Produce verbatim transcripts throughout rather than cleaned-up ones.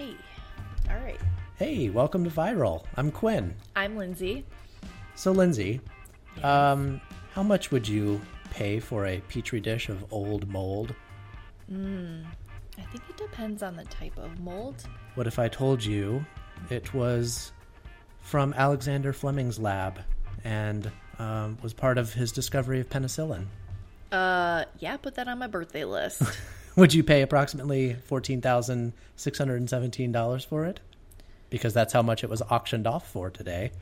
Hey. All right. Hey, welcome to Viral. I'm Quinn. I'm Lindsay. So, Lindsay, yes. um, how much would you pay for a petri dish of old mold? Mm, I think it depends on the type of mold. What if I told you it was from Alexander Fleming's lab and um, was part of his discovery of penicillin? Uh, yeah, put that on my birthday list. Would you pay approximately fourteen thousand six hundred seventeen dollars for it? Because that's how much it was auctioned off for today.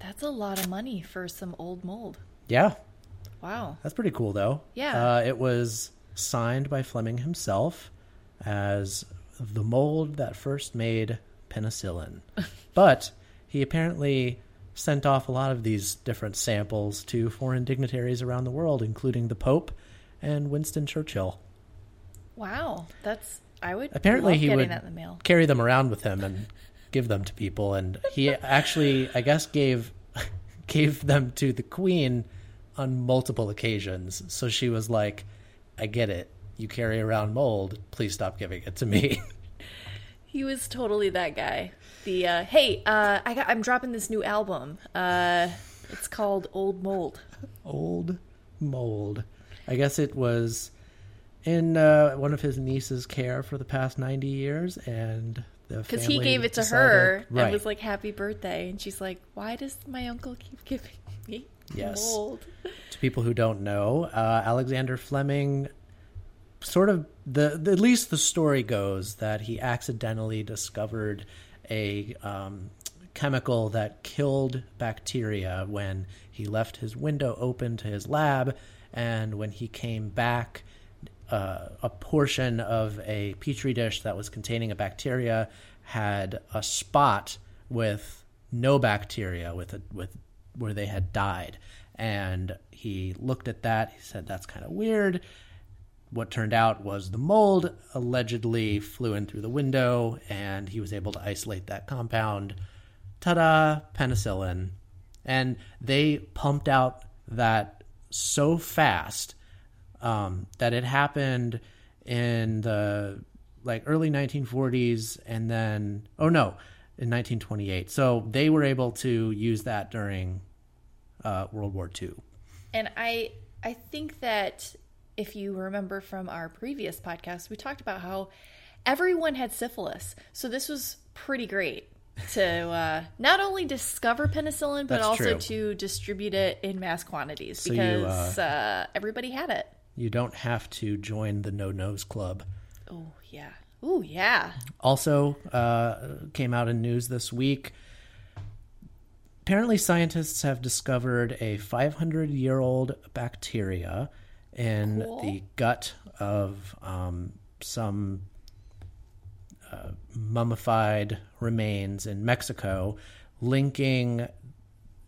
That's a lot of money for some old mold. Yeah. Wow. That's pretty cool, though. Yeah. Uh, it was signed by Fleming himself as the mold that first made penicillin. But he apparently sent off a lot of these different samples to foreign dignitaries around the world, including the Pope and Winston Churchill. Wow. That's, I would apparently love he would that in the mail. Carry them around with him and give them to people. And he actually, I guess, gave gave them to the Queen on multiple occasions. So she was like, I get it. You carry around mold. Please stop giving it to me. He was totally that guy. The, uh, hey, uh, I got, I'm dropping this new album. Uh, it's called Old Mold. Old Mold. I guess it was in uh, one of his niece's care for the past ninety years, and the family because he gave it to decided, her right. And was like, happy birthday. And she's like, why does my uncle keep giving me yes. mold? To people who don't know, uh, Alexander Fleming, sort of, the, the at least the story goes that he accidentally discovered a um, chemical that killed bacteria when he left his window open to his lab, and when he came back, Uh, a portion of a petri dish that was containing a bacteria had a spot with no bacteria, with a, with where they had died. And he looked at that. He said, that's kind of weird. What turned out was the mold allegedly flew in through the window, and he was able to isolate that compound. Ta-da, penicillin. And they pumped out that so fast Um, that it happened in the like early nineteen forties, and then, oh no, in nineteen twenty-eight. So they were able to use that during uh, World War Two. And I, I think that if you remember from our previous podcast, we talked about how everyone had syphilis. So this was pretty great to uh, not only discover penicillin, but That's also true. to distribute it in mass quantities so because you, uh... Uh, everybody had it. You don't have to join the no-nose club. Oh, yeah. Oh, yeah. Also uh, came out in news this week. Apparently scientists have discovered a five hundred year old bacteria in cool. the gut of um, some uh, mummified remains in Mexico, linking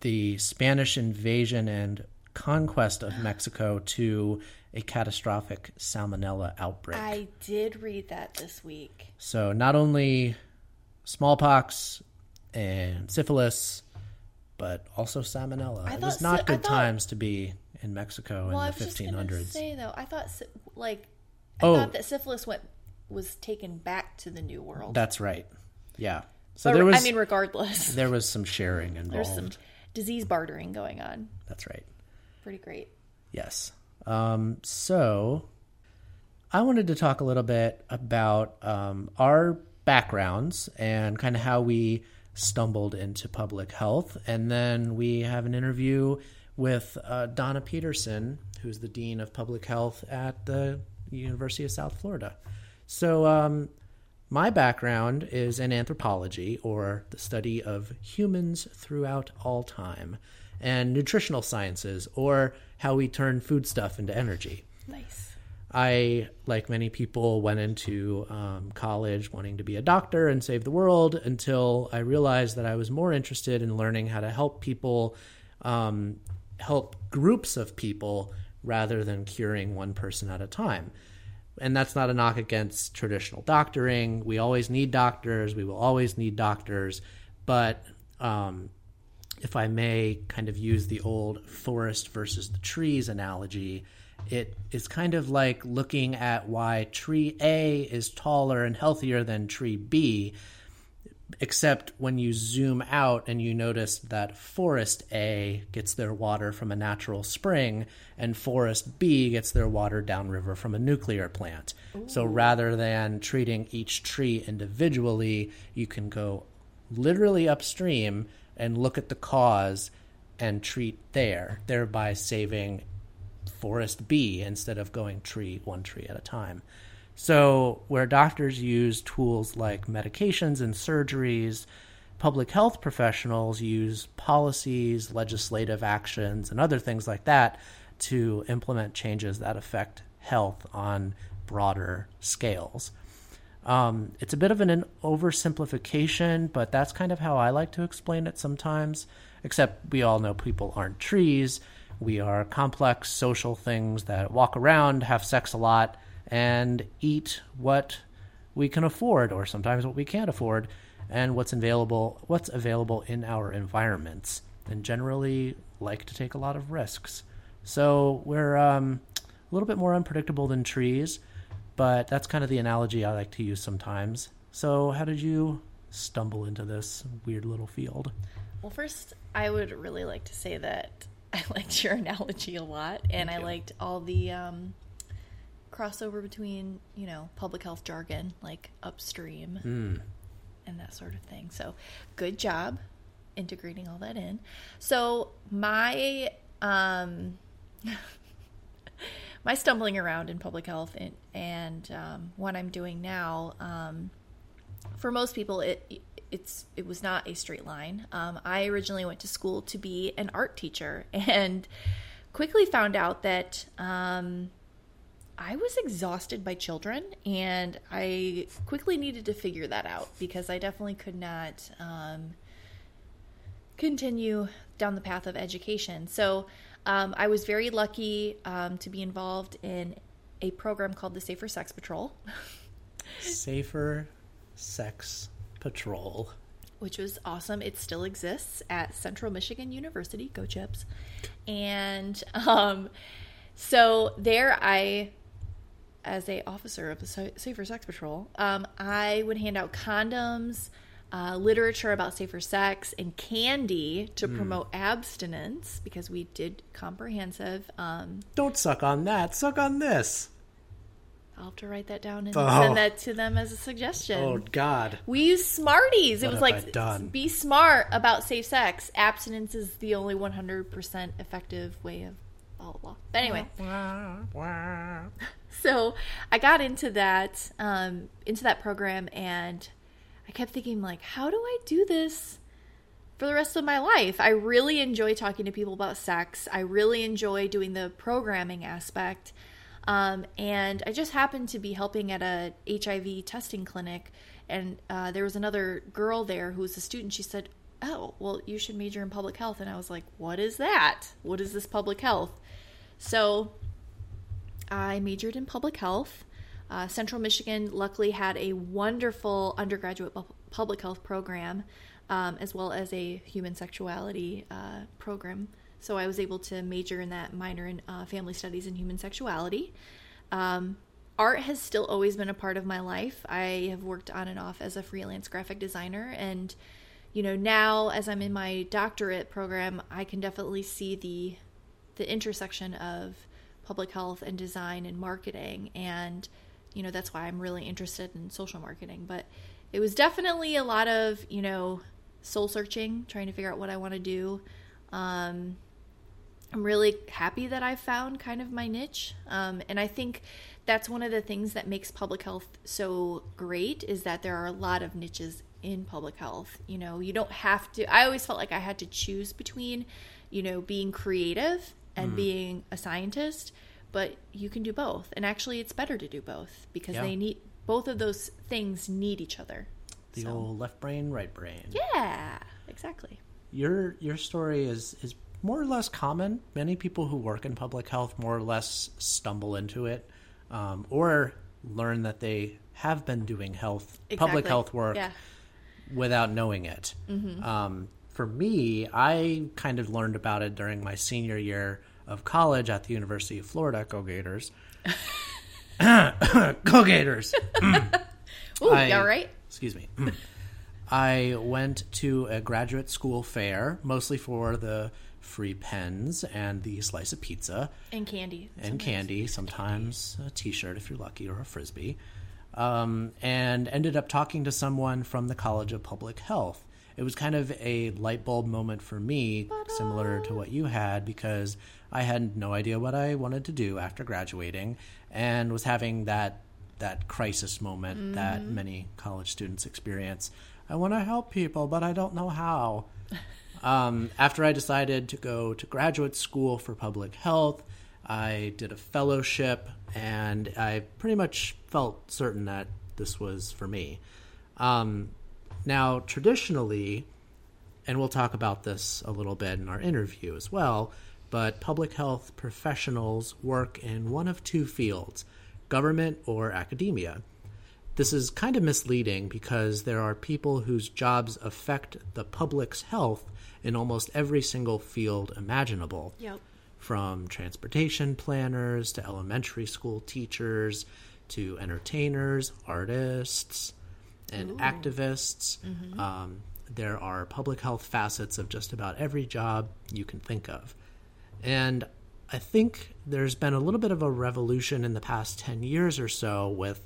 the Spanish invasion and conquest of Mexico to a catastrophic salmonella outbreak. I did read that this week. So not only smallpox and syphilis, but also salmonella. I it was not so, good thought, times to be in Mexico well, in the I was fifteen hundreds. Just say though, I thought like I oh, thought that syphilis went was taken back to the New World. That's right. Yeah. So but, there was. I mean, regardless, there was some sharing involved. There's some disease bartering going on. That's right. Pretty great. Yes. Um, so I wanted to talk a little bit about um, our backgrounds and kind of how we stumbled into public health. And then we have an interview with uh, Donna Peterson, who's the Dean of Public Health at the University of South Florida. So um, my background is in anthropology, or the study of humans throughout all time, and nutritional sciences, or how we turn food stuff into energy. Nice. I, like many people, went into um, college wanting to be a doctor and save the world until I realized that I was more interested in learning how to help people, um, help groups of people, rather than curing one person at a time. And that's not a knock against traditional doctoring. We always need doctors. We will always need doctors. But um if I may kind of use the old forest versus the trees analogy, it is kind of like looking at why tree A is taller and healthier than tree B, except when you zoom out and you notice that forest A gets their water from a natural spring and forest B gets their water downriver from a nuclear plant. Ooh. So rather than treating each tree individually, you can go literally upstream and look at the cause and treat there, thereby saving forest B instead of going tree one tree at a time. So where doctors use tools like medications and surgeries, public health professionals use policies, legislative actions, and other things like that to implement changes that affect health on broader scales. Um, it's a bit of an, an oversimplification, but that's kind of how I like to explain it sometimes, except we all know people aren't trees. We are complex social things that walk around, have sex a lot, and eat what we can afford, or sometimes what we can't afford, and what's available, what's available in our environments, and generally like to take a lot of risks. So we're um, a little bit more unpredictable than trees, but that's kind of the analogy I like to use sometimes. So how did you stumble into this weird little field? Well, first, I would really like to say that I liked your analogy a lot, and I liked all the um, crossover between, you know, public health jargon, like upstream mm. and that sort of thing. So good job integrating all that in. So my um, my stumbling around in public health and, and um, what I'm doing now, um, for most people, it It's it was not a straight line. Um, I originally went to school to be an art teacher and quickly found out that um, I was exhausted by children, and I quickly needed to figure that out because I definitely could not um, continue down the path of education. So um, I was very lucky um, to be involved in a program called the Safer Sex Patrol. Safer Sex Patrol, which was awesome. It still exists at Central Michigan University. Go Chips. And um, so there I, as a officer of the Safer Sex Patrol, um, I would hand out condoms, uh, literature about safer sex, and candy to mm. promote abstinence, because we did comprehensive. Um, Don't suck on that. Suck on this. I'll have to write that down and oh. send that to them as a suggestion. Oh, God. We use Smarties. What it was like, be smart about safe sex. Abstinence is the only one hundred percent effective way of blah, blah, blah. But anyway. Blah, blah. So I got into that, um, into that program, and I kept thinking, like, how do I do this for the rest of my life? I really enjoy talking to people about sex. I really enjoy doing the programming aspect. Um, and I just happened to be helping at a H I V testing clinic, and uh, there was another girl there who was a student. She said, oh, well, you should major in public health. And I was like, what is that? What is this public health? So I majored in public health. Uh, Central Michigan luckily had a wonderful undergraduate public health program, um, as well as a human sexuality uh, program. So I was able to major in that, minor in uh, family studies and human sexuality. Um, art has still always been a part of my life. I have worked on and off as a freelance graphic designer. And, you know, now as I'm in my doctorate program, I can definitely see the the intersection of public health and design and marketing. And, you know, that's why I'm really interested in social marketing. But it was definitely a lot of, you know, soul searching, trying to figure out what I want to do. Um, I'm really happy that I found kind of my niche. Um, and I think that's one of the things that makes public health so great, is that there are a lot of niches in public health. You know, you don't have to, I always felt like I had to choose between, you know, being creative and mm-hmm. being a scientist, but you can do both. And actually it's better to do both, because yeah. they need, both of those things need each other. The so. old left brain, right brain. Yeah, exactly. Your your story is, is more or less common. Many people who work in public health more or less stumble into it, um, or learn that they have been doing health, exactly. public health work yeah. without knowing it. Mm-hmm. Um, for me, I kind of learned about it during my senior year of college at the University of Florida. Go Gators. Go Gators. Ooh, I, all right. Excuse me. I went to a graduate school fair, mostly for the free pens and the slice of pizza. And candy. And sometimes. candy, sometimes a t-shirt if you're lucky, or a Frisbee. Um, and ended up talking to someone from the College of Public Health. It was kind of a light bulb moment for me, Ta-da. similar to what you had, because I had no idea what I wanted to do after graduating and was having that that crisis moment mm-hmm. that many college students experience. I want to help people, but I don't know how. Um, after I decided to go to graduate school for public health, I did a fellowship, and I pretty much felt certain that this was for me. Um, now, traditionally, and we'll talk about this a little bit in our interview as well, but public health professionals work in one of two fields, government or academia. This is kind of misleading because there are people whose jobs affect the public's health in almost every single field imaginable. Yep. From transportation planners to elementary school teachers to entertainers, artists, and Ooh. activists. Mm-hmm. Um, there are public health facets of just about every job you can think of. And I think there's been a little bit of a revolution in the past ten years or so with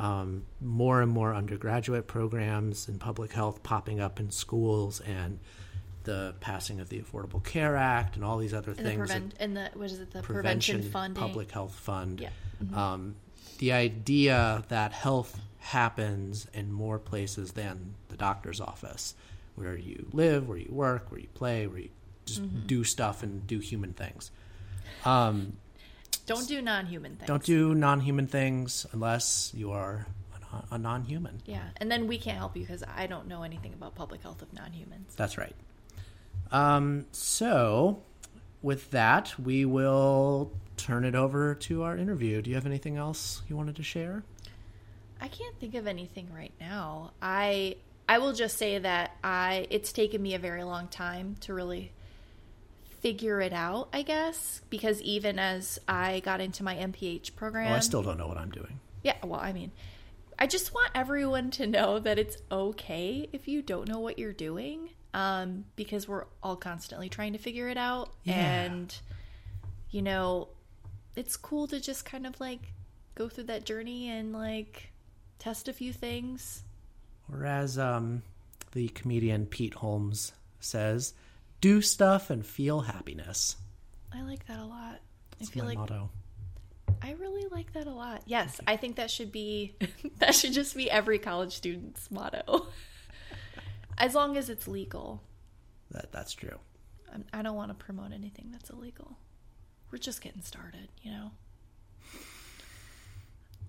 um, more and more undergraduate programs in public health popping up in schools, and the passing of the Affordable Care Act and all these other and things. The prevent, and the, what is it, the Prevention, prevention Funding. Public Health Fund. Yeah. Mm-hmm. Um, the idea that health happens in more places than the doctor's office, where you live, where you work, where you play, where you just mm-hmm. do stuff and do human things. Um, don't do non-human things. Don't do non-human things unless you are a, a non-human. Yeah, and then we can't help you because I don't know anything about public health of non-humans. That's right. Um, so with that, we will turn it over to our interview. Do you have anything else you wanted to share? I can't think of anything right now. I, I will just say that I, it's taken me a very long time to really figure it out, I guess, because even as I got into my M P H program, well, I still don't know what I'm doing. Yeah. Well, I mean, I just want everyone to know that it's okay if you don't know what you're doing. Um, because we're all constantly trying to figure it out. Yeah. And, you know, it's cool to just kind of like go through that journey and like test a few things. Or as um, the comedian Pete Holmes says, do stuff and feel happiness. I like that a lot. That's I feel my like motto. I really like that a lot. Yes, I think that should be, that should just be every college student's motto. As long as it's legal. That That's true. I'm, I don't want to promote anything that's illegal. We're just getting started, you know?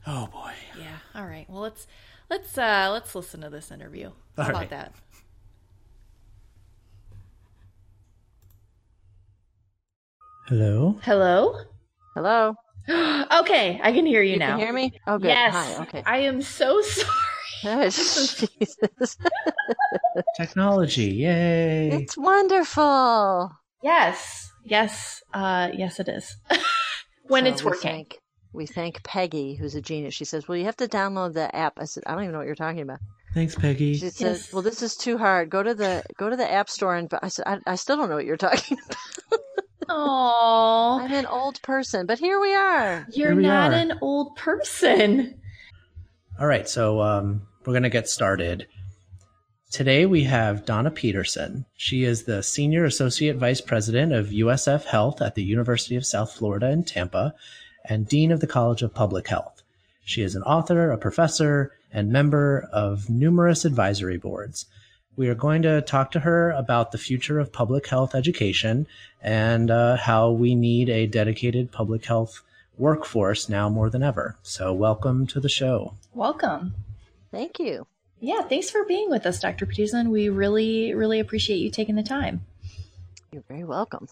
Oh, boy. Yeah. All right. Well, let's let's uh, let's listen to this interview. How All about right. that? Hello? Hello? Hello. Okay. I can hear you, you now. You can hear me? Oh, good. Yes. Hi. Okay. I am so sorry. Oh, Jesus. Technology, yay. It's wonderful. Yes, yes, uh, yes it is. When so it's we working. Thank, we thank Peggy, who's a genius. She says, well, you have to download the app. I said, I don't even know what you're talking about. Thanks, Peggy. She says, yes. Well, this is too hard. Go to the go to the app store. And I said, I, I still don't know what you're talking about. Aww. I'm an old person, but here we are. You're we not are. an old person. All right, so um, we're going to get started. Today we have Donna Peterson. She is the Senior Associate Vice President of U S F Health at the University of South Florida in Tampa and Dean of the College of Public Health. She is an author, a professor, and member of numerous advisory boards. We are going to talk to her about the future of public health education and uh, how we need a dedicated public health workforce now more than ever. So welcome to the show. Welcome. Thank you. Yeah, thanks for being with us, Doctor Peterson. We really, really appreciate you taking the time. You're very welcome.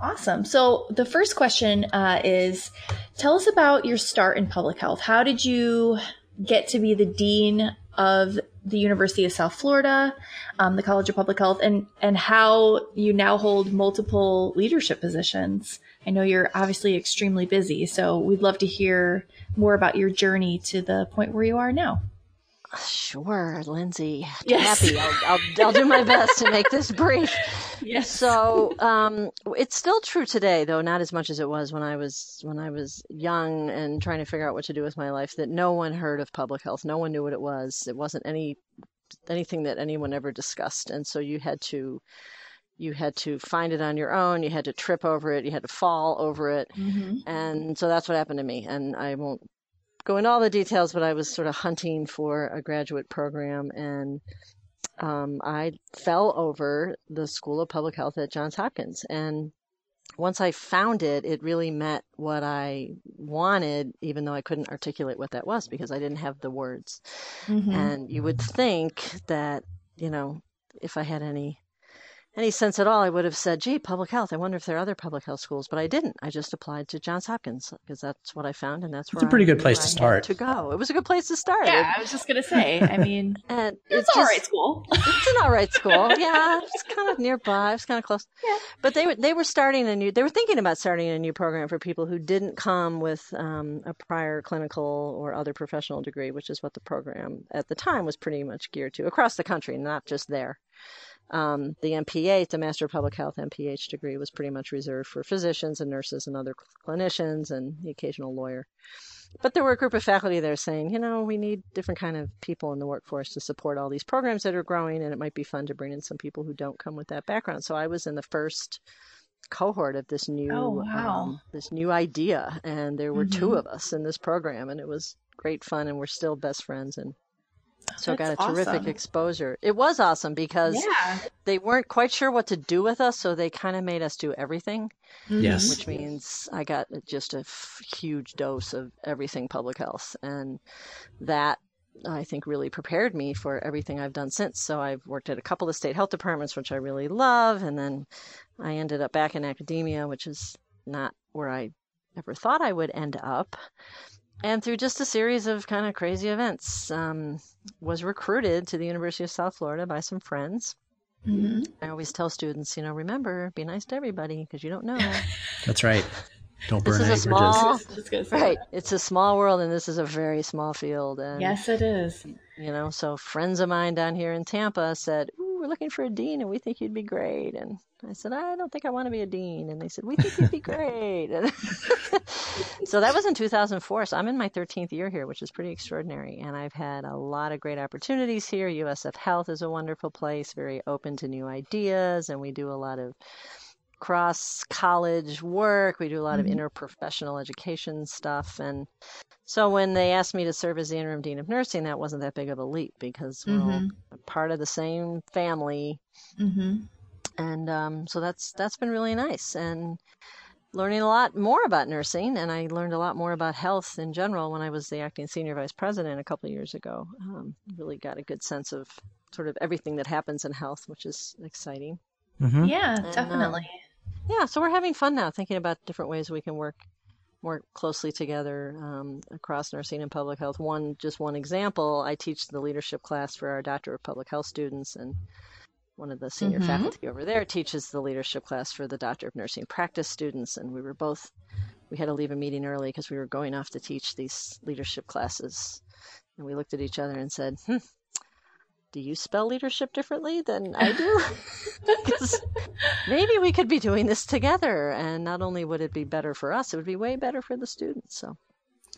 Awesome. So the first question uh, is, tell us about your start in public health. How did you get to be the dean of the University of South Florida, um, the College of Public Health, and, and how you now hold multiple leadership positions. I know you're obviously extremely busy, so we'd love to hear more about your journey to the point where you are now. Sure, Lindsay. Yes. Happy. I'll, I'll, I'll do my best to make this brief. Yes. So um, it's still true today, though not as much as it was when I was when I was young and trying to figure out what to do with my life, that no one heard of public health. No one knew what it was. It wasn't any anything that anyone ever discussed, and so you had to you had to find it on your own. You had to trip over it. You had to fall over it, mm-hmm. and so that's what happened to me. And I won't go into all the details, but I was sort of hunting for a graduate program, and um, I fell over the School of Public Health at Johns Hopkins. And once I found it, it really met what I wanted, even though I couldn't articulate what that was because I didn't have the words. Mm-hmm. And you would think that, you know, if I had any any sense at all, I would have said, gee, public health, I wonder if there are other public health schools, but I didn't. I just applied to Johns Hopkins because that's what I found, and that's where it's a pretty I, good place to start to go. It was a good place to start. Yeah, I was just going to say, I mean, and it's, it's all just, right school. It's an all right school. Yeah. It's kind of nearby. It's kind of close. Yeah. But they were, they were starting a new, they were thinking about starting a new program for people who didn't come with um, a prior clinical or other professional degree, which is what the program at the time was pretty much geared to across the country, not just there. Um, the M P H, the Master of Public Health M P H degree, was pretty much reserved for physicians and nurses and other clinicians and the occasional lawyer. But there were a group of faculty there saying, you know, we need different kind of people in the workforce to support all these programs that are growing, and it might be fun to bring in some people who don't come with that background. So I was in the first cohort of this new, oh, wow. um, this new idea, and there were mm-hmm. two of us in this program, and it was great fun, and we're still best friends, and so that's I got a terrific awesome. exposure. It was awesome because yeah. they weren't quite sure what to do with us, so they kind of made us do everything. Yes. Which means I got just a f- huge dose of everything public health. And that, I think, really prepared me for everything I've done since. So I've worked at a couple of state health departments, which I really love. And then I ended up back in academia, which is not where I ever thought I would end up. And through just a series of kind of crazy events, um, was recruited to the University of South Florida by some friends. Mm-hmm. I always tell students, you know, remember, be nice to everybody because you don't know. That's right. Don't burn any bridges. Right. It's a small world, and this is a very small field. And, yes, it is. You know, so friends of mine down here in Tampa said, ooh, we're looking for a dean, and we think you'd be great. And I said, I don't think I want to be a dean. And they said, we think you'd be great. So that was in two thousand four. So I'm in my thirteenth year here, which is pretty extraordinary. And I've had a lot of great opportunities here. U S F Health is a wonderful place, very open to new ideas. And we do a lot of cross-college work. We do a lot of interprofessional education stuff. And so when they asked me to serve as the interim dean of nursing, that wasn't that big of a leap because we're mm-hmm. all part of the same family. Mm-hmm. And um, so that's that's been really nice, and learning a lot more about nursing. And I learned a lot more about health in general when I was the acting senior vice president a couple of years ago. Um, really got a good sense of sort of everything that happens in health, which is exciting. Mm-hmm. Yeah, and, definitely. Uh, yeah, so we're having fun now thinking about different ways we can work more closely together um, across nursing and public health. One, just one example, I teach the leadership class for our Doctor of Public Health students, and one of the senior mm-hmm. faculty over there teaches the leadership class for the Doctor of Nursing Practice students. And we were both, we had to leave a meeting early because we were going off to teach these leadership classes. And we looked at each other and said, hmm, do you spell leadership differently than I do? Because maybe we could be doing this together. And not only would it be better for us, it would be way better for the students. So.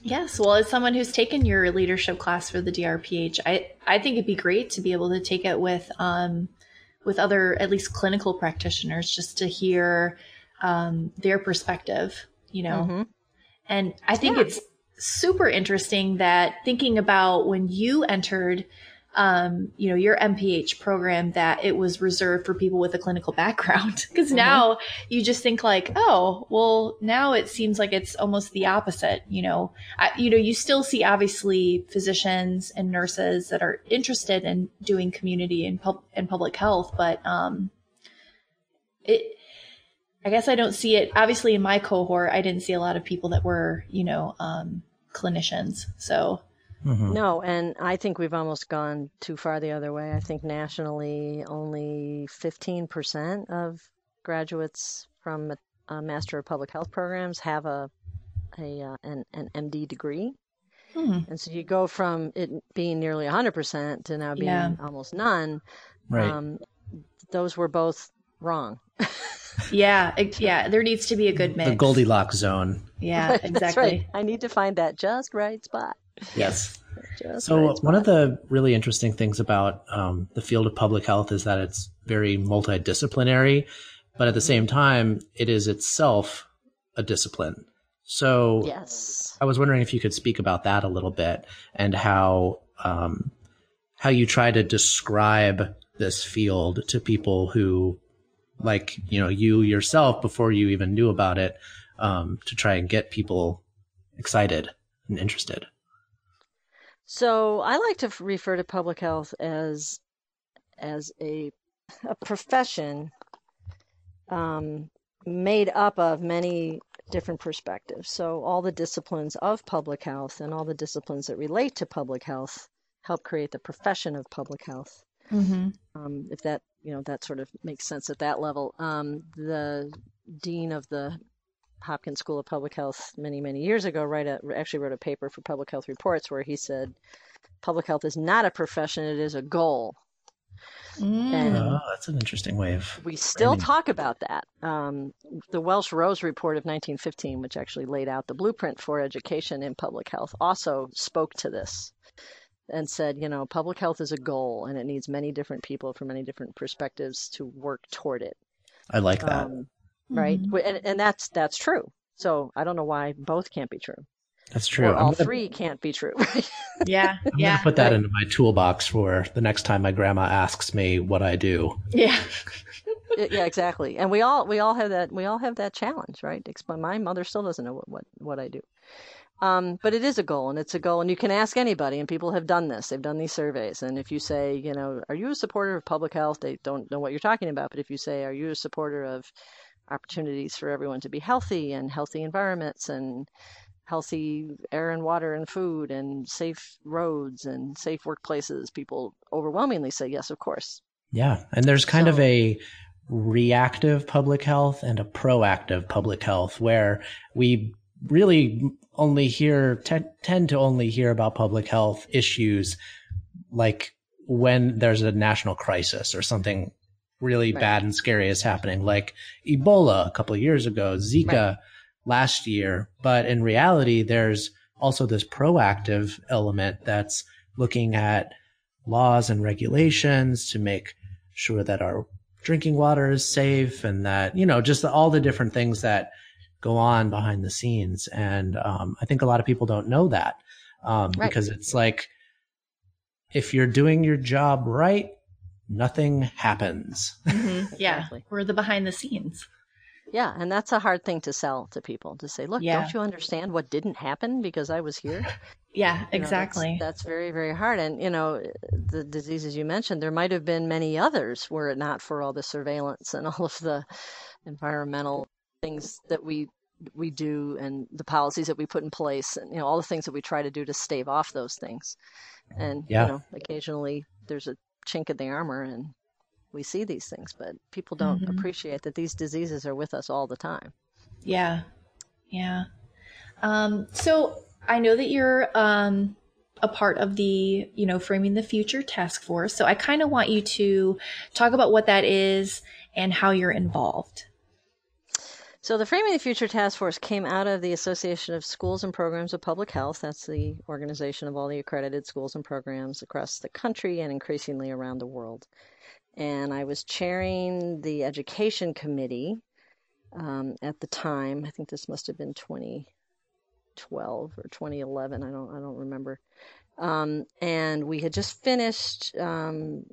Yes. Well, as someone who's taken your leadership class for the D R P H, I, I think it'd be great to be able to take it with um, with other, at least clinical practitioners, just to hear um, their perspective, you know. Mm-hmm. And I think yeah. it's super interesting that thinking about when you entered, um, you know, your M P H program, that it was reserved for people with a clinical background. Because mm-hmm. now you just think like, oh, well, now it seems like it's almost the opposite, you know. I, you know, you still see obviously physicians and nurses that are interested in doing community and, pub- and public health, but um, it, I guess I don't see it. Obviously, in my cohort, I didn't see a lot of people that were, you know, um, clinicians. So Mm-hmm. No, and I think we've almost gone too far the other way. I think nationally only fifteen percent of graduates from a Master of Public Health programs have a, a uh, an, an M D degree. Mm-hmm. And so you go from it being nearly one hundred percent to now being yeah. almost none. Right. Um, those were both wrong. yeah. It, yeah. There needs to be a good mix. The Goldilocks zone. Yeah, exactly. That's right. I need to find that just right spot. Yes. Just so right spot. One of the really interesting things about um, the field of public health is that it's very multidisciplinary, but at the same time, it is itself a discipline. So yes. I was wondering if you could speak about that a little bit and how um, how you try to describe this field to people who, like, you know, you yourself, before you even knew about it, um, to try and get people excited and interested. So I like to refer to public health as as a, a profession um, made up of many different perspectives. So all the disciplines of public health and all the disciplines that relate to public health help create the profession of public health. Mm-hmm. Um, if that, you know, that sort of makes sense at that level. Um, the dean of the Hopkins School of Public Health many, many years ago write a, actually wrote a paper for Public Health Reports where he said, public health is not a profession, it is a goal. Mm. And oh, that's an interesting way of we still framing. Talk about that. Um, the Welsh Rose Report of nineteen fifteen, which actually laid out the blueprint for education in public health, also spoke to this and said, you know, public health is a goal and it needs many different people from many different perspectives to work toward it. I like that. Um, mm-hmm. Right. And, and that's that's true. So I don't know why both can't be true. That's true. Or all gonna, three can't be true. Right? Yeah. I'm yeah. going to put that right. into my toolbox for the next time my grandma asks me what I do. Yeah. yeah, exactly. And we all we all have that we all have that challenge, right? My mother still doesn't know what, what, what I do. Um, but it is a goal, and it's a goal, and you can ask anybody, and people have done this. They've done these surveys, and if you say, you know, are you a supporter of public health? They don't know what you're talking about, but if you say, are you a supporter of opportunities for everyone to be healthy and healthy environments and healthy air and water and food and safe roads and safe workplaces, people overwhelmingly say yes, of course. Yeah. And there's kind so, of a reactive public health and a proactive public health where we really only hear, t- tend to only hear about public health issues like when there's a national crisis or something really right. bad and scary is happening, like Ebola a couple of years ago, Zika. Right. last year. But in reality, there's also this proactive element that's looking at laws and regulations to make sure that our drinking water is safe and that, you know, just all the different things that go on behind the scenes. And um, I think a lot of people don't know that um, right. because it's like, if you're doing your job right, nothing happens. Mm-hmm. Yeah. Exactly. We're the behind the scenes. Yeah, and that's a hard thing to sell to people, to say, look, yeah. don't you understand what didn't happen because I was here? yeah, you know, exactly. That's, that's very, very hard. And, you know, the diseases you mentioned, there might have been many others were it not for all the surveillance and all of the environmental things that we we do and the policies that we put in place and, you know, all the things that we try to do to stave off those things. And, yeah. you know, occasionally there's a chink in the armor and we see these things, but people don't mm-hmm. appreciate that these diseases are with us all the time. Yeah. Yeah. Um, so I know that you're um, a part of the, you know, Framing the Future Task Force. So I kind of want you to talk about what that is and how you're involved. So the Framing the Future Task Force came out of the Association of Schools and Programs of Public Health. That's the organization of all the accredited schools and programs across the country and increasingly around the world. And I was chairing the education committee um, at the time. I think this must have been twenty twelve or twenty eleven. I don't I don't remember. Um, and we had just finished um,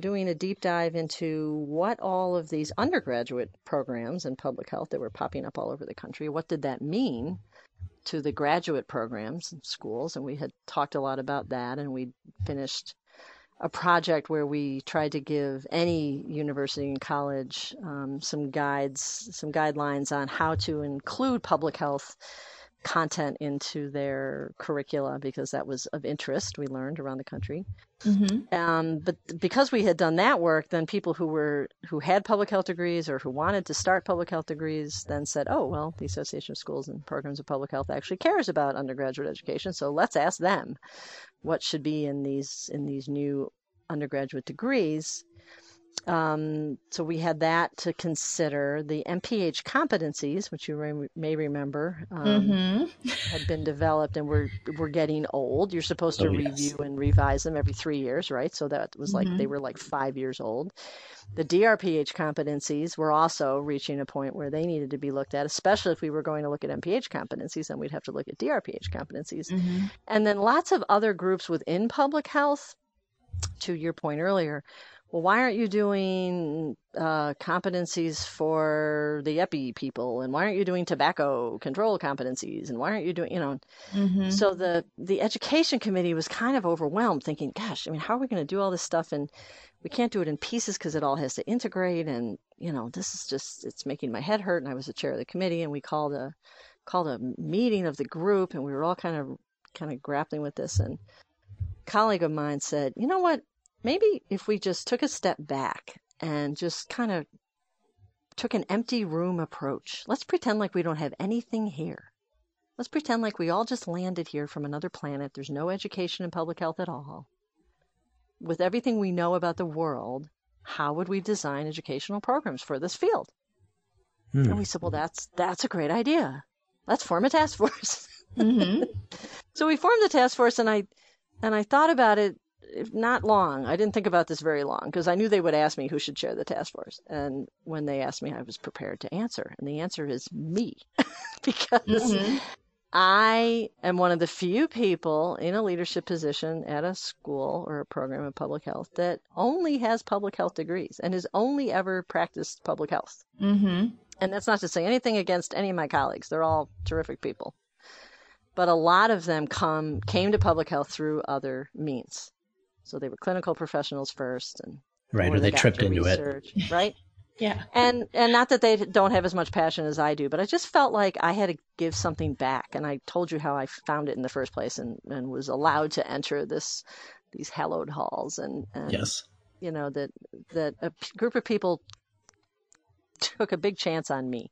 doing a deep dive into what all of these undergraduate programs in public health that were popping up all over the country, what did that mean to the graduate programs and schools? And we had talked a lot about that, and we finished a project where we tried to give any university and college um, some guides, some guidelines on how to include public health content into their curricula because that was of interest, we learned around the country. Mm-hmm. Um, but because we had done that work, then people who were who had public health degrees or who wanted to start public health degrees then said, oh, well, the Association of Schools and Programs of Public Health actually cares about undergraduate education, so let's ask them what should be in these in these new undergraduate degrees. Um, so we had that to consider. The M P H competencies, which you re- may remember, um, mm-hmm. had been developed, and we're we're getting old. You're supposed to oh, review yes. and revise them every three years, right? So that was like mm-hmm. they were like five years old. The D R P H competencies were also reaching a point where they needed to be looked at, especially if we were going to look at M P H competencies, then we'd have to look at D R P H competencies. Mm-hmm. And then lots of other groups within public health, to your point earlier, well, why aren't you doing uh, competencies for the E P I people? And why aren't you doing tobacco control competencies? And why aren't you doing, you know? Mm-hmm. So the, the education committee was kind of overwhelmed thinking, gosh, I mean, how are we going to do all this stuff? And we can't do it in pieces because it all has to integrate. And, you know, this is just, it's making my head hurt. And I was the chair of the committee, and we called a, called a meeting of the group, and we were all kind of, kind of grappling with this. And a colleague of mine said, you know what? Maybe if we just took a step back and just kind of took an empty room approach. Let's pretend like we don't have anything here. Let's pretend like we all just landed here from another planet. There's no education in public health at all. With everything we know about the world, how would we design educational programs for this field? Hmm. And we said, well, that's that's a great idea. Let's form a task force. Mm-hmm. So we formed the task force, and I and I thought about it. If not long. I didn't think about this very long because I knew they would ask me who should chair the task force. And when they asked me, I was prepared to answer. And the answer is me because mm-hmm. I am one of the few people in a leadership position at a school or a program of public health that only has public health degrees and has only ever practiced public health. Mm-hmm. And that's not to say anything against any of my colleagues. They're all terrific people. But a lot of them come came to public health through other means. So they were clinical professionals first, and right, or they, they tripped into research, it, right? Yeah, and and not that they don't have as much passion as I do, but I just felt like I had to give something back, and I told you how I found it in the first place, and, and was allowed to enter this these hallowed halls, and, and yes, you know that that a group of people took a big chance on me,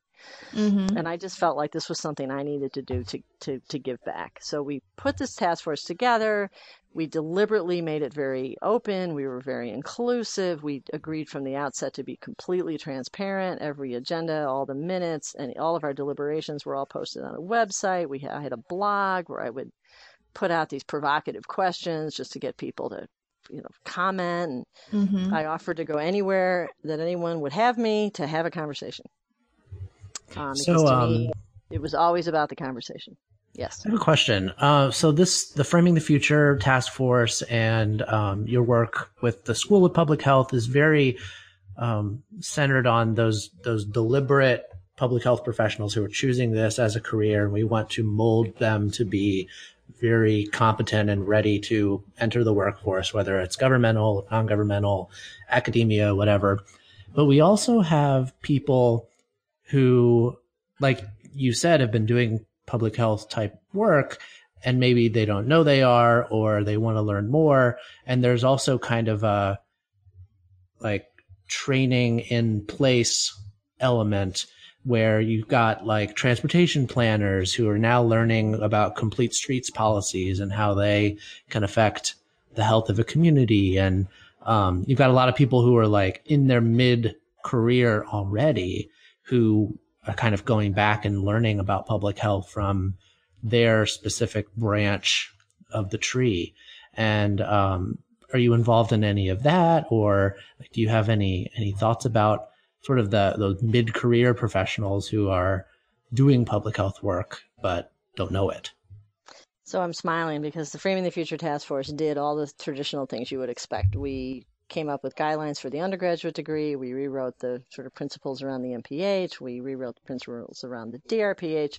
mm-hmm. and I just felt like this was something I needed to do to to to give back. So we put this task force together. We deliberately made it very open. We were very inclusive. We agreed from the outset to be completely transparent. Every agenda, all the minutes, and all of our deliberations were all posted on a website. We had, I had a blog where I would put out these provocative questions just to get people to, you know, comment. And mm-hmm. I offered to go anywhere that anyone would have me to have a conversation. Um, because so, um... to me, it was always about the conversation. Yes. I have a question. Uh, so this, the Framing the Future Task Force and um, your work with the School of Public Health is very um, centered on those those deliberate public health professionals who are choosing this as a career, and we want to mold them to be very competent and ready to enter the workforce, whether it's governmental, non-governmental, academia, whatever. But we also have people who, like you said, have been doing public health type work, and maybe they don't know they are, or they want to learn more. And there's also kind of a like training in place element where you've got like transportation planners who are now learning about complete streets policies and how they can affect the health of a community. And um, you've got a lot of people who are like in their mid career already who are kind of going back and learning about public health from their specific branch of the tree. And um, are you involved in any of that? Or like, do you have any, any thoughts about sort of the those mid-career professionals who are doing public health work but don't know it? So I'm smiling because the Framing the Future Task Force did all the traditional things you would expect. We came up with guidelines for the undergraduate degree. We rewrote the sort of principles around the M P H. We rewrote the principles around the D R P H.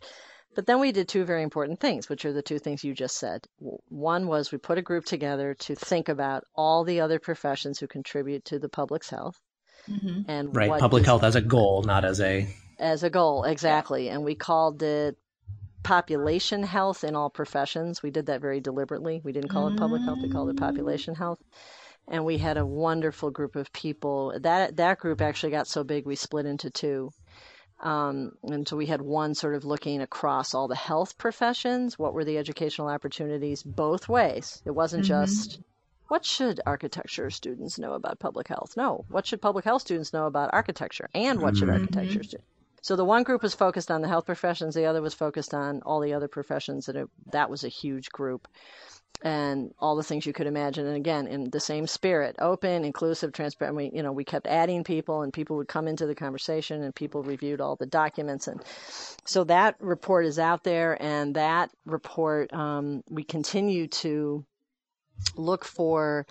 But then we did two very important things, which are the two things you just said. One was we put a group together to think about all the other professions who contribute to the public's health. Mm-hmm. And right, public health as a goal, not as a... As a goal, exactly. Yeah. And we called it population health in all professions. We did that very deliberately. We didn't call it public health. We called it population health. And we had a wonderful group of people. That that group actually got so big we split into two. Um, and so we had one sort of looking across all the health professions. What were the educational opportunities both ways? It wasn't mm-hmm. just, what should architecture students know about public health? No, what should public health students know about architecture? And what mm-hmm. should architecture students? So the one group was focused on the health professions. The other was focused on all the other professions. And it, that was a huge group. And all the things you could imagine. And again, in the same spirit, open, inclusive, transparent. We, you know, we kept adding people and people would come into the conversation and people reviewed all the documents. And so that report is out there. And that report, um, we continue to look for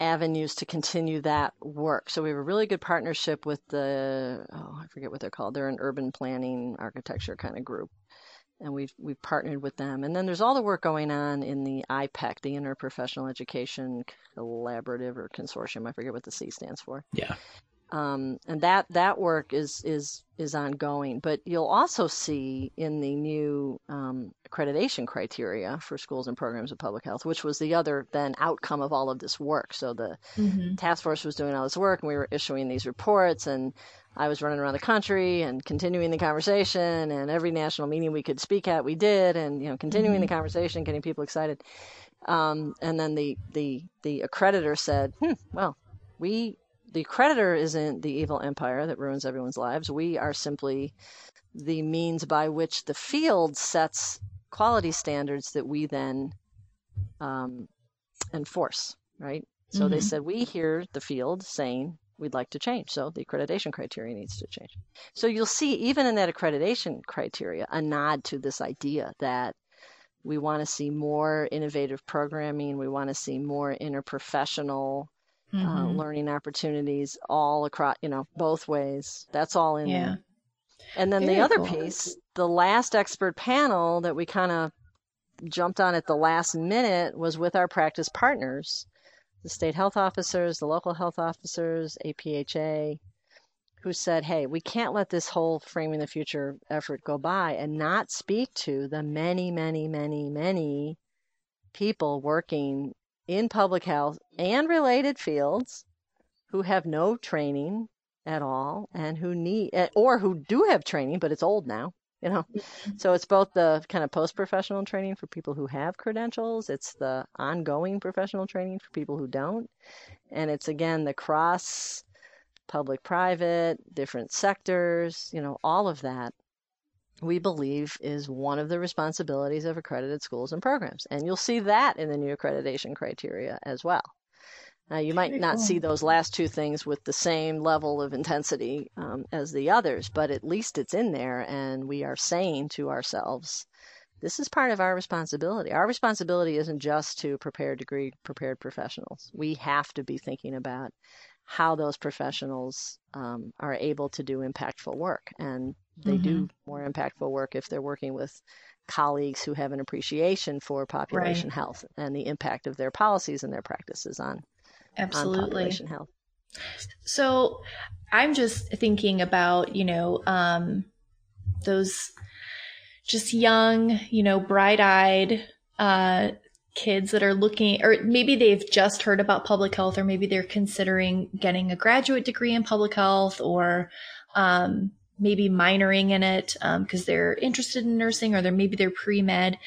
avenues to continue that work. So we have a really good partnership with the, oh, I forget what they're called. They're an urban planning architecture kind of group. And we've, we've partnered with them. And then there's all the work going on in the I P E C, the Interprofessional Education Collaborative or Consortium. I forget what the C stands for. Yeah. Um, and that, that work is, is, is ongoing. But you'll also see in the new um, accreditation criteria for schools and programs of public health, which was the other then outcome of all of this work. So the mm-hmm. task force was doing all this work and we were issuing these reports and I was running around the country and continuing the conversation and every national meeting we could speak at, we did, and, you know, continuing mm-hmm. the conversation, getting people excited. Um, and then the, the, the accreditor said, hmm, well, we, the accreditor isn't the evil empire that ruins everyone's lives. We are simply the means by which the field sets quality standards that we then um, enforce, right? So mm-hmm. they said, we hear the field saying we'd like to change. So the accreditation criteria needs to change. So you'll see even in that accreditation criteria, a nod to this idea that we want to see more innovative programming. We want to see more interprofessional Uh, mm-hmm. learning opportunities all across, you know, both ways. That's all in yeah. there. And then Very the other cool. piece, the last expert panel that we kind of jumped on at the last minute was with our practice partners, the state health officers, the local health officers, A P H A, who said, hey, we can't let this whole Framing the Future effort go by and not speak to the many, many, many, many people working in public health and related fields who have no training at all and who need, or who do have training, but it's old now, you know? So it's both the kind of post-professional training for people who have credentials. It's the ongoing professional training for people who don't. And it's again, the cross public, private, different sectors, you know, all of that. We believe is one of the responsibilities of accredited schools and programs. And you'll see that in the new accreditation criteria as well. Now, you might not see those last two things with the same level of intensity um, as the others, but at least it's in there. And we are saying to ourselves, this is part of our responsibility. Our responsibility isn't just to prepare degree, prepared professionals. We have to be thinking about how those professionals um, are able to do impactful work. And they mm-hmm. do more impactful work if they're working with colleagues who have an appreciation for population right. health and the impact of their policies and their practices on, Absolutely. on population health. So I'm just thinking about, you know, um, those just young, you know, bright-eyed uh, kids that are looking, or maybe they've just heard about public health, or maybe they're considering getting a graduate degree in public health, or um maybe minoring in it because um, they're interested in nursing, or they're maybe they're pre-med.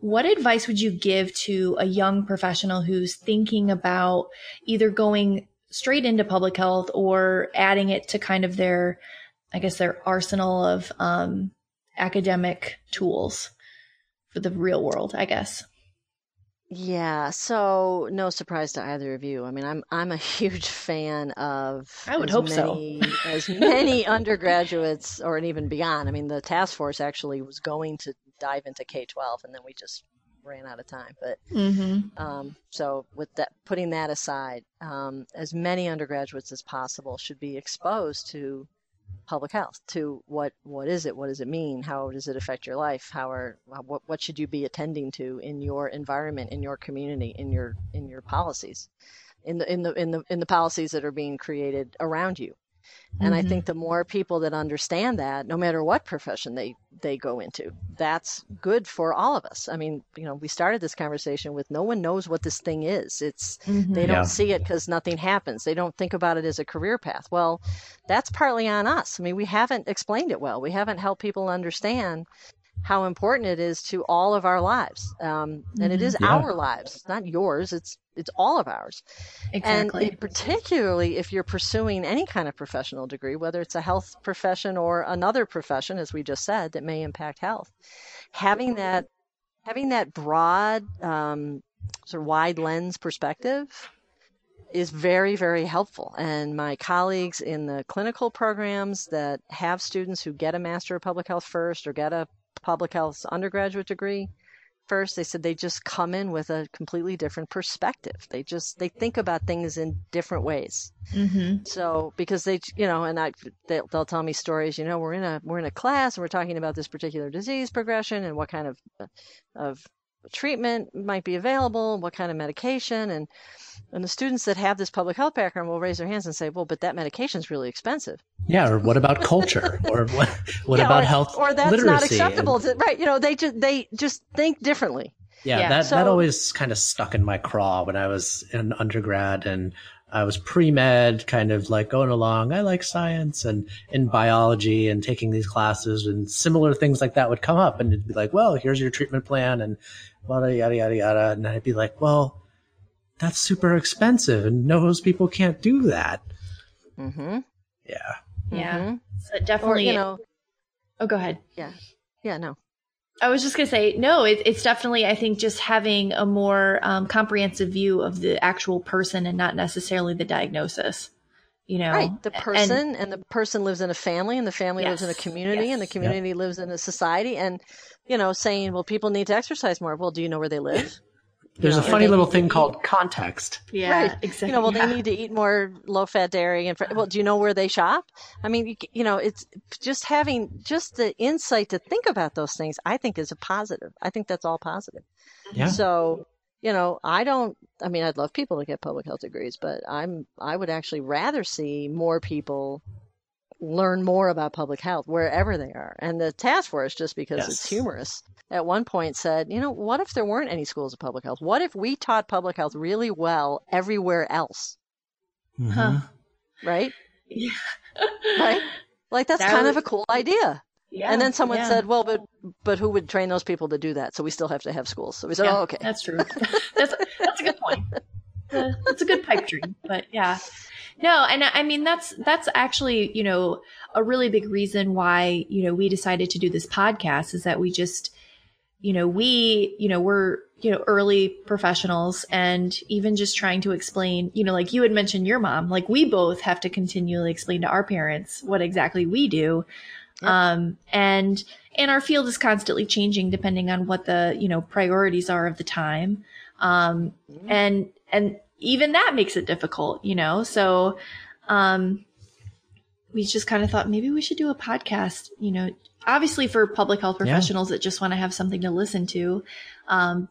What advice would you give to a young professional who's thinking about either going straight into public health or adding it to kind of their, I guess, their arsenal of um, academic tools for the real world, I guess? Yeah. So no surprise to either of you. I mean, I'm, I'm a huge fan of I would as hope many, so. as many undergraduates or even beyond. I mean, the task force actually was going to dive into K twelve and then we just ran out of time. But, mm-hmm. um, so with that, putting that aside, um, as many undergraduates as possible should be exposed to public health, to what, what is it? What does it mean? How does it affect your life? How are, what, what should you be attending to in your environment, in your community, in your, in your policies, in the, in the, in the, in the policies that are being created around you? And mm-hmm. I think the more people that understand that, no matter what profession they, they go into, that's good for all of us. I mean, you know, we started this conversation with no one knows what this thing is. It's mm-hmm. they don't yeah. see it because nothing happens. They don't think about it as a career path. Well, that's partly on us. I mean, we haven't explained it well. We haven't helped people understand how important it is to all of our lives. Um, and it is yeah. our lives. It's not yours. It's it's all of ours. Exactly. And it, particularly if you're pursuing any kind of professional degree, whether it's a health profession or another profession, as we just said, that may impact health, having that having that broad um, sort of wide lens perspective is very, very helpful. And my colleagues in the clinical programs that have students who get a Master of Public Health first or get a public health undergraduate degree first, they said they just come in with a completely different perspective. They just, they think about things in different ways. Mm-hmm. So, because they, you know, and I, they, they'll tell me stories, you know, we're in a, we're in a class and we're talking about this particular disease progression and what kind of, of treatment might be available, what kind of medication. And, and the students that have this public health background will raise their hands and say, well, but that medication is really expensive. Yeah. Or what about culture? Or what, what yeah, about or, health literacy? Or that's literacy not acceptable. And, to, right. You know, they just, they just think differently. Yeah. yeah. That, so, that always kind of stuck in my craw when I was an undergrad and I was pre-med, kind of like going along. I like science and in biology and taking these classes and similar things like that would come up. And it'd be like, well, here's your treatment plan and yada, yada, yada, yada. And I'd be like, well, that's super expensive and those people can't do that. Mm-hmm. Yeah. Yeah. Mm-hmm. So definitely, or, you know, oh, go ahead. Yeah. Yeah, no. I was just going to say, no, it, it's definitely, I think, just having a more um, comprehensive view of the actual person and not necessarily the diagnosis, you know. Right. The person and, and the person lives in a family and the family yes, lives in a community yes, and the community yeah. lives in a society and, you know, saying, well, people need to exercise more. Well, do you know where they live? There's you know, a funny little thing called context. Yeah, right. exactly. You know, well, yeah. they need to eat more low-fat dairy. And well, do you know where they shop? I mean, you, you know, it's just having just the insight to think about those things, I think is a positive. I think that's all positive. Yeah. So, you know, I don't, I mean, I'd love people to get public health degrees, but I'm, I would actually rather see more people learn more about public health wherever they are. And the task force, just because yes. it's humorous, at one point said, you know, what if there weren't any schools of public health? What if we taught public health really well everywhere else? Mm-hmm. Huh. Right? Yeah. Right? Like, that's that kind would... of a cool idea. Yeah. And then someone yeah. said, well, but but who would train those people to do that? So we still have to have schools. So we said, yeah, oh, okay. That's true. that's, that's a good point. Uh, that's a good pipe dream, but yeah. No, and I mean, that's, that's actually, you know, a really big reason why, you know, we decided to do this podcast is that we just, you know, we, you know, we're, you know, early professionals and even just trying to explain, you know, like you had mentioned your mom, like we both have to continually explain to our parents what exactly we do. Yep. Um, and, and our field is constantly changing depending on what the, you know, priorities are of the time. Um, mm-hmm. and, and, even that makes it difficult, you know? So, um, we just kind of thought maybe we should do a podcast, you know, obviously for public health professionals yeah. that just want to have something to listen to. Um,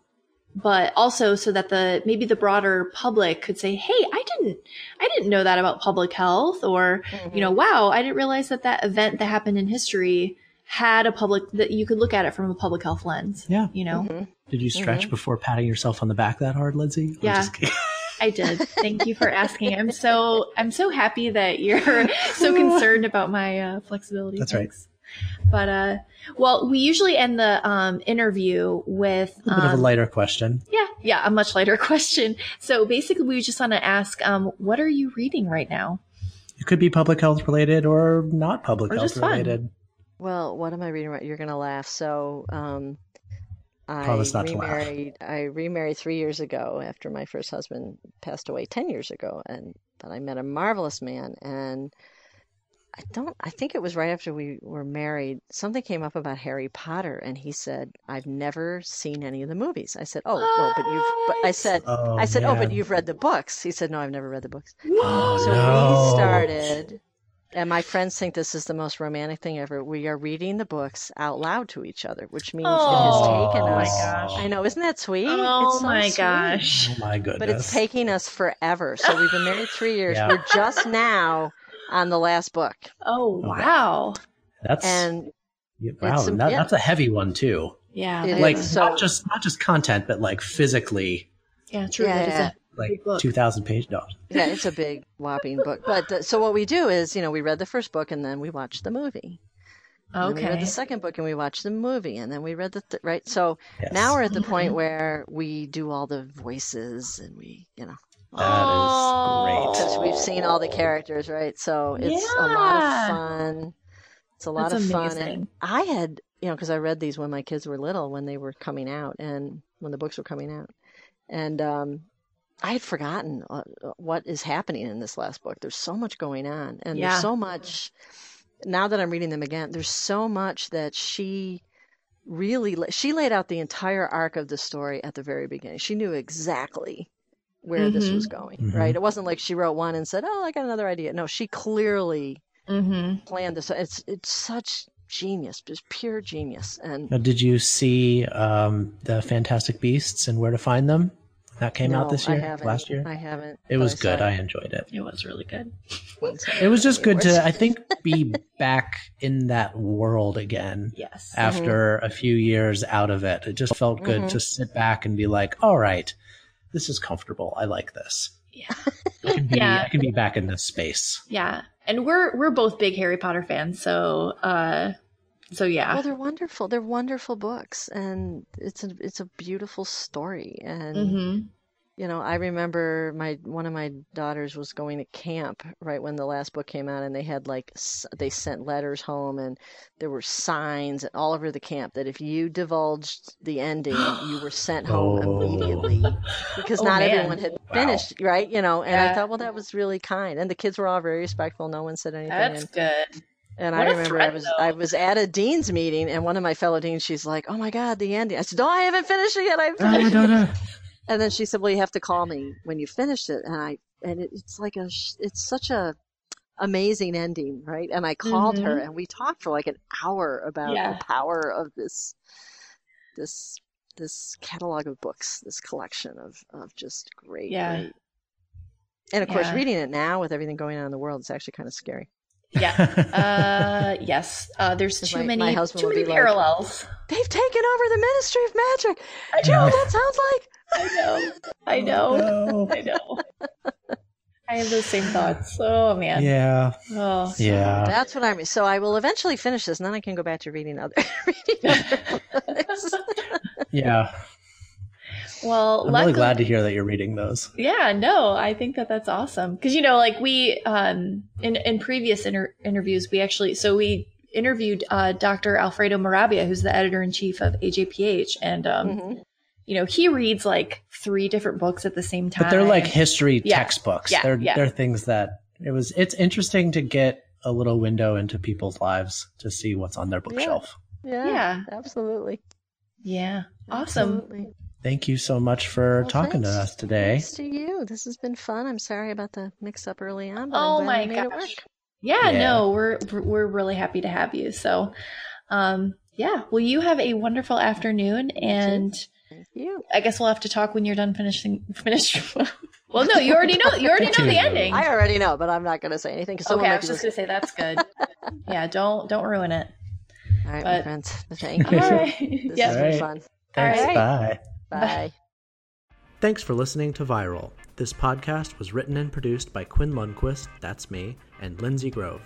but also so that the, maybe the broader public could say, hey, I didn't, I didn't know that about public health or, mm-hmm. you know, wow, I didn't realize that that event that happened in history had a public, that you could look at it from a public health lens. Yeah. You know, mm-hmm. did you stretch mm-hmm. before patting yourself on the back that hard, Lindsay? Yeah. I'm just kidding. I did. Thank you for asking. I'm so I'm so happy that you're so concerned about my uh, flexibility. That's things. Right. But uh, well, we usually end the um, interview with a bit um, of a lighter question. Yeah, yeah, a much lighter question. So basically, we just want to ask, um, what are you reading right now? It could be public health related or not public or health just related. Fun. Well, what am I reading? Right, you're gonna laugh. So. Um... I Promise not remarried, to laugh. I remarried three years ago after my first husband passed away ten years ago, and but I met a marvelous man. And I don't. I think it was right after we were married. Something came up about Harry Potter, and he said, "I've never seen any of the movies." I said, "Oh, well, but you've." But I said, oh, "I said, man. oh, but you've read the books." He said, "No, I've never read the books." Oh, so no. we started. And my friends think this is the most romantic thing ever. We are reading the books out loud to each other, which means oh, it has taken us. Oh my gosh. I know, isn't that sweet? Oh it's so my sweet. gosh. Oh my goodness. But it's taking us forever. So we've been married three years. Yeah. We're just now on the last book. Oh, wow. That's and yeah, wow. Some, that, yeah. That's a heavy one too. Yeah. Like is. not so, just, not just content, but like physically. Yeah. True. Yeah, yeah. Like two thousand page dollars. Yeah. It's a big whopping book. But uh, so what we do is, you know, we read the first book and then we watched the movie. And okay. We read the second book and we watched the movie and then we read the, th right. So yes. Now we're at the point where we do all the voices and we, you know. That oh. is great. Because we've seen all the characters, right? So it's yeah. a lot of fun. It's a lot That's of fun. Amazing. And I had, you know, because I read these when my kids were little, when they were coming out and when the books were coming out. And um, I had forgotten uh, what is happening in this last book. There's so much going on. And yeah. there's so much, now that I'm reading them again, there's so much that she really, she laid out the entire arc of the story at the very beginning. She knew exactly where mm-hmm. this was going, mm-hmm. right? It wasn't like she wrote one and said, oh, I got another idea. No, she clearly mm-hmm. planned this. It's it's such genius, just pure genius. And now, did you see um, the Fantastic Beasts and Where to Find Them? That came no, out this year, I haven't. last year? I haven't. It was I good. It. I enjoyed it. It was really good. It was just good to, I think, be back in that world again. Yes. After mm-hmm. a few years out of it. It just felt good mm-hmm. to sit back and be like, all right, this is comfortable. I like this. Yeah. I can be, yeah. I can be back in this space. Yeah. And we're, we're both big Harry Potter fans. So, uh, so yeah. Well, they're wonderful. They're wonderful books. And it's a, it's a beautiful story. And, mm-hmm. you know, I remember my, one of my daughters was going to camp right when the last book came out and they had like, they sent letters home and there were signs all over the camp that if you divulged the ending, you were sent home oh. immediately because oh, not man. everyone had wow. finished, right? You know, and yeah. I thought, well, that was really kind. And the kids were all very respectful. No one said anything. That's and, good. And what I remember threat, I was though. I was at a dean's meeting and one of my fellow deans, she's like, oh my God, the ending. I said, no, I haven't finished it yet. I haven't no, no, no, no. And then she said, well, you have to call me when you finish it. And I, and it, it's like a, it's such a amazing ending. Right. And I called mm-hmm. her and we talked for like an hour about yeah. the power of this, this, this catalog of books, this collection of, of just great. Yeah. Great. And of yeah. course, reading it now with everything going on in the world, it's actually kind of scary. Yeah. Uh, yes. Uh, there's too my, many, my too many parallels. Like, they've taken over the Ministry of Magic. Do you know what that sounds like? I know, I know, oh, no. I know. I have those same thoughts. Oh man. Yeah. Oh so yeah. That's what I'm. So I will eventually finish this, and then I can go back to reading other. reading other yeah. Well, I'm luckily, really glad to hear that you're reading those. Yeah. No, I think that that's awesome because you know, like we um, in in previous inter interviews, we actually so we interviewed uh, Doctor Alfredo Marabia, who's the editor in chief of A J P H, and. Um, mm-hmm. You know, he reads like three different books at the same time. But they're like history yeah. textbooks. Yeah, they're yeah. they're things that it was. It's interesting to get a little window into people's lives to see what's on their bookshelf. Yeah, yeah, yeah. absolutely. Yeah, awesome. Absolutely. Thank you so much for well, talking thanks. to us today. Thanks to you. This has been fun. I'm sorry about the mix up early on. But oh my gosh. Yeah, yeah, no, we're we're really happy to have you. So, um, yeah. Well, you have a wonderful afternoon and. Thank you. I guess we'll have to talk when you're done finishing. Finish. Well, no, you already know. You already know the ending. I already know, but I'm not going to say anything. Okay, I was just going to say that's good. Yeah, don't don't ruin it. All right, but, my friends. Thank you. All right. This yeah. has been fun. Thanks. All right. Bye. Bye. Bye. Thanks for listening to Viral. This podcast was written and produced by Quinn Lundquist, that's me, and Lindsay Grove.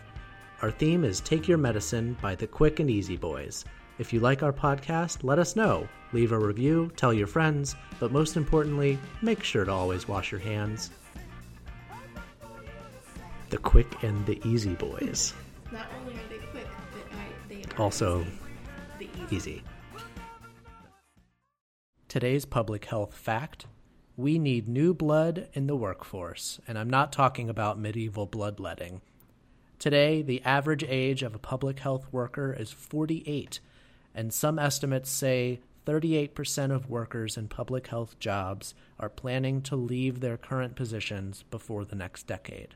Our theme is "Take Your Medicine" by the Quick and Easy Boys. If you like our podcast, let us know. Leave a review, tell your friends, but most importantly, make sure to always wash your hands. The Quick and the Easy Boys. Not only are they quick, but I, they are also the easy. easy. Today's public health fact, we need new blood in the workforce, and I'm not talking about medieval bloodletting. Today, the average age of a public health worker is forty-eight. And some estimates say thirty-eight percent of workers in public health jobs are planning to leave their current positions before the next decade.